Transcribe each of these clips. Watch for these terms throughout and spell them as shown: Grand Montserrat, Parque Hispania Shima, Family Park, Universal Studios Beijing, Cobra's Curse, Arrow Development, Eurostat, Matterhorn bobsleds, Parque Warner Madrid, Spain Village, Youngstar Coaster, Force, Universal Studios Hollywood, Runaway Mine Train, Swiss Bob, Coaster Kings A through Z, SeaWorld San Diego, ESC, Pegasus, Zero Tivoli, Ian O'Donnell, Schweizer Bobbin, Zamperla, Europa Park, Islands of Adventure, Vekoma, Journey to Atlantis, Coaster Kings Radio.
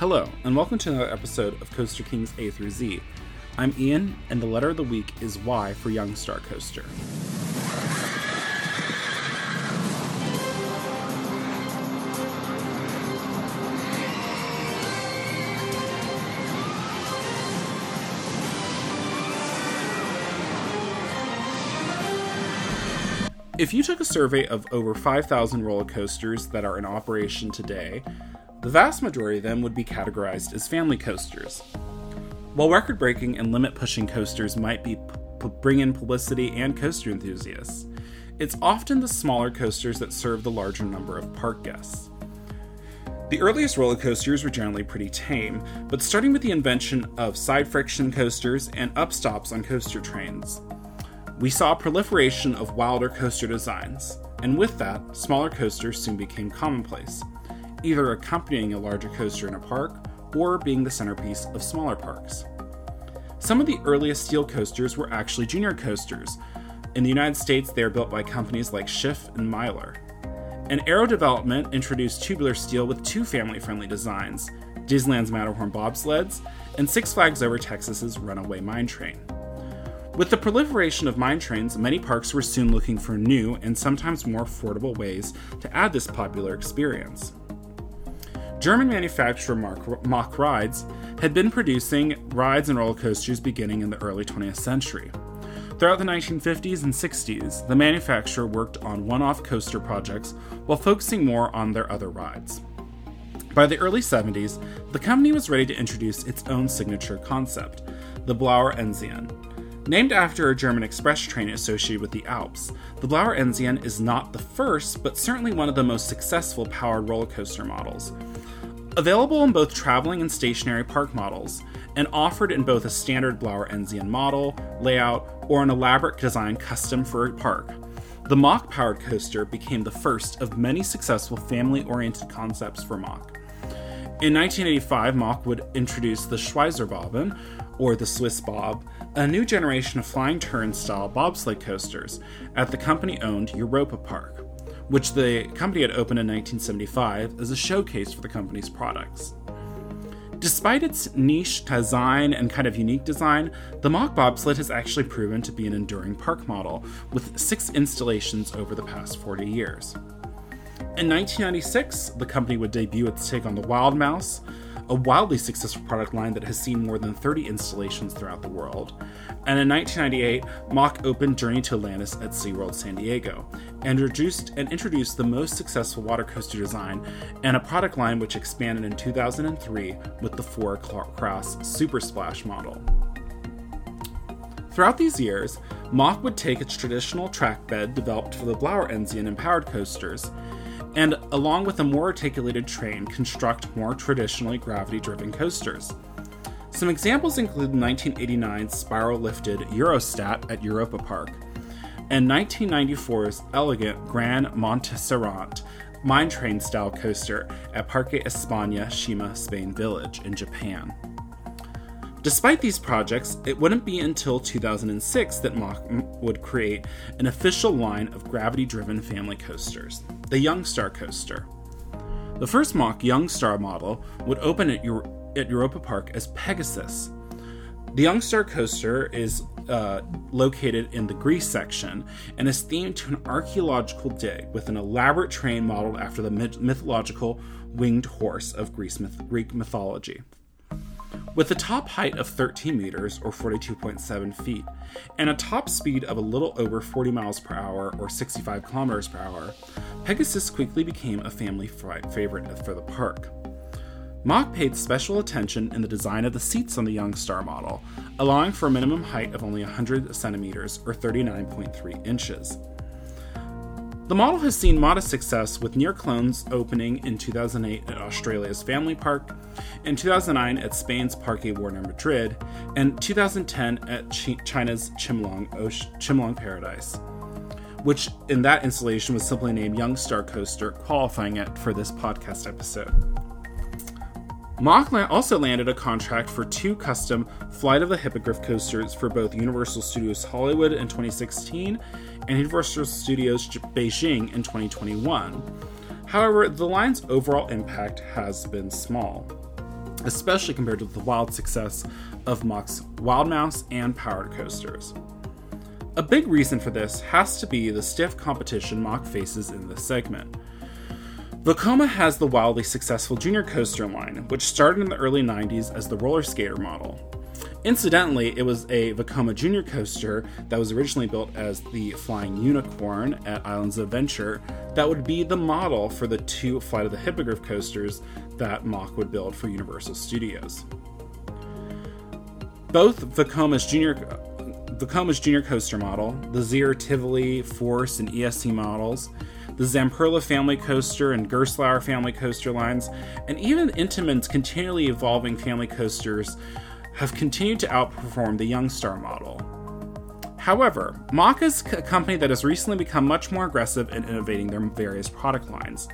Hello, and welcome to another episode of Coaster Kings A through Z. I'm Ian, and the letter of the week is Y for Youngstar Coaster. If you took a survey of over 5,000 roller coasters that are in operation today, the vast majority of them would be categorized as family coasters. While record-breaking and limit-pushing coasters might bring in publicity and coaster enthusiasts, it's often the smaller coasters that serve the larger number of park guests. The earliest roller coasters were generally pretty tame, but starting with the invention of side friction coasters and upstops on coaster trains, we saw a proliferation of wilder coaster designs, and with that, smaller coasters soon became commonplace, either accompanying a larger coaster in a park or being the centerpiece of smaller parks. Some of the earliest steel coasters were actually junior coasters. In the United States, they are built by companies like Schiff and Myler. And Arrow Development introduced tubular steel with two family-friendly designs, Disneyland's Matterhorn bobsleds and Six Flags Over Texas's Runaway Mine Train. With the proliferation of mine trains, many parks were soon looking for new and sometimes more affordable ways to add this popular experience. German manufacturer Mack Rides had been producing rides and roller coasters beginning in the early 20th century. Throughout the 1950s and 60s, the manufacturer worked on one-off coaster projects while focusing more on their other rides. By the early 70s, the company was ready to introduce its own signature concept, the Blauer Enzian. Named after a German express train associated with the Alps, the Blauer Enzian is not the first, but certainly one of the most successful powered roller coaster models. Available in both traveling and stationary park models, and offered in both a standard Blauer Enzian model, layout, or an elaborate design custom for a park, the Mach-powered coaster became the first of many successful family-oriented concepts for Mach. In 1985, Mach would introduce the Schweizer Bobbin, or the Swiss Bob, a new generation of flying turn-style bobsled coasters at the company-owned Europa Park, which the company had opened in 1975 as a showcase for the company's products. Despite its niche design and kind of unique design, the Mach bobsled has actually proven to be an enduring park model, with 6 installations over the past 40 years. In 1996, the company would debut its take on the Wild Mouse, a wildly successful product line that has seen more than 30 installations throughout the world. And in 1998, Mach opened Journey to Atlantis at SeaWorld San Diego, and introduced the most successful water coaster design and a product line which expanded in 2003 with the 4-Cross Super Splash model. Throughout these years, Mach would take its traditional track bed developed for the Blauer Enzian and powered coasters, and along with a more articulated train, construct more traditionally gravity-driven coasters. Some examples include 1989's spiral-lifted Eurostat at Europa Park, and 1994's elegant Grand Montserrat mine train-style coaster at Parque Hispania Shima, Spain Village in Japan. Despite these projects, it wouldn't be until 2006 that Mach would create an official line of gravity-driven family coasters, the Youngstar Coaster. The first Mach Youngstar model would open at Europa Park as Pegasus. The Youngstar Coaster is located in the Greece section and is themed to an archaeological dig with an elaborate train modeled after the mythological winged horse of Greek mythology. With a top height of 13 meters or 42.7 feet, and a top speed of a little over 40 miles per hour or 65 kilometers per hour, Pegasus quickly became a family favorite for the park. Mach paid special attention in the design of the seats on the Youngstar model, allowing for a minimum height of only 100 centimeters or 39.3 inches. The model has seen modest success, with near clones opening in 2008 at Australia's Family Park, in 2009 at Spain's Parque Warner Madrid, and 2010 at China's Chimelong Paradise, which in that installation was simply named Youngstar Coaster, qualifying it for this podcast episode. Mach also landed a contract for 2 custom Flight of the Hippogriff coasters for both Universal Studios Hollywood in 2016 and Universal Studios Beijing in 2021. However, the line's overall impact has been small. especially compared to the wild success of Mach's Wild Mouse and powered coasters. A big reason for this has to be the stiff competition Mach faces in this segment. Vekoma has the wildly successful Junior Coaster line, which started in the early 90s as the roller skater model. Incidentally, it was a Vekoma Junior Coaster that was originally built as the Flying Unicorn at Islands of Adventure that would be the model for the two Flight of the Hippogriff coasters that Mach would build for Universal Studios. Both Vekoma's Junior Coaster model, the Zero Tivoli, Force, and ESC models, the Zamperla Family Coaster and Gerslauer Family Coaster lines, and even Intamin's continually evolving family coasters have continued to outperform the Youngstar model. However, Mach is a company that has recently become much more aggressive in innovating their various product lines.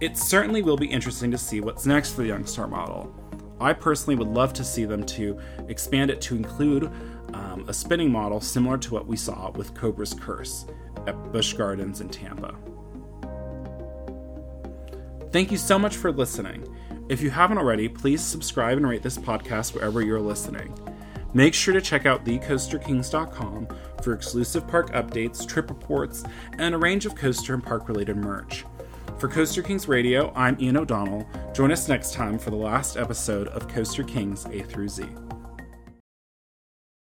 It certainly will be interesting to see what's next for the Youngstar model. I personally would love to see them to expand it to include a spinning model similar to what we saw with Cobra's Curse at Busch Gardens in Tampa. Thank you so much for listening. If you haven't already, please subscribe and rate this podcast wherever you're listening. Make sure to check out thecoasterkings.com for exclusive park updates, trip reports, and a range of coaster and park-related merch. For Coaster Kings Radio, I'm Ian O'Donnell. Join us next time for the last episode of Coaster Kings A through Z.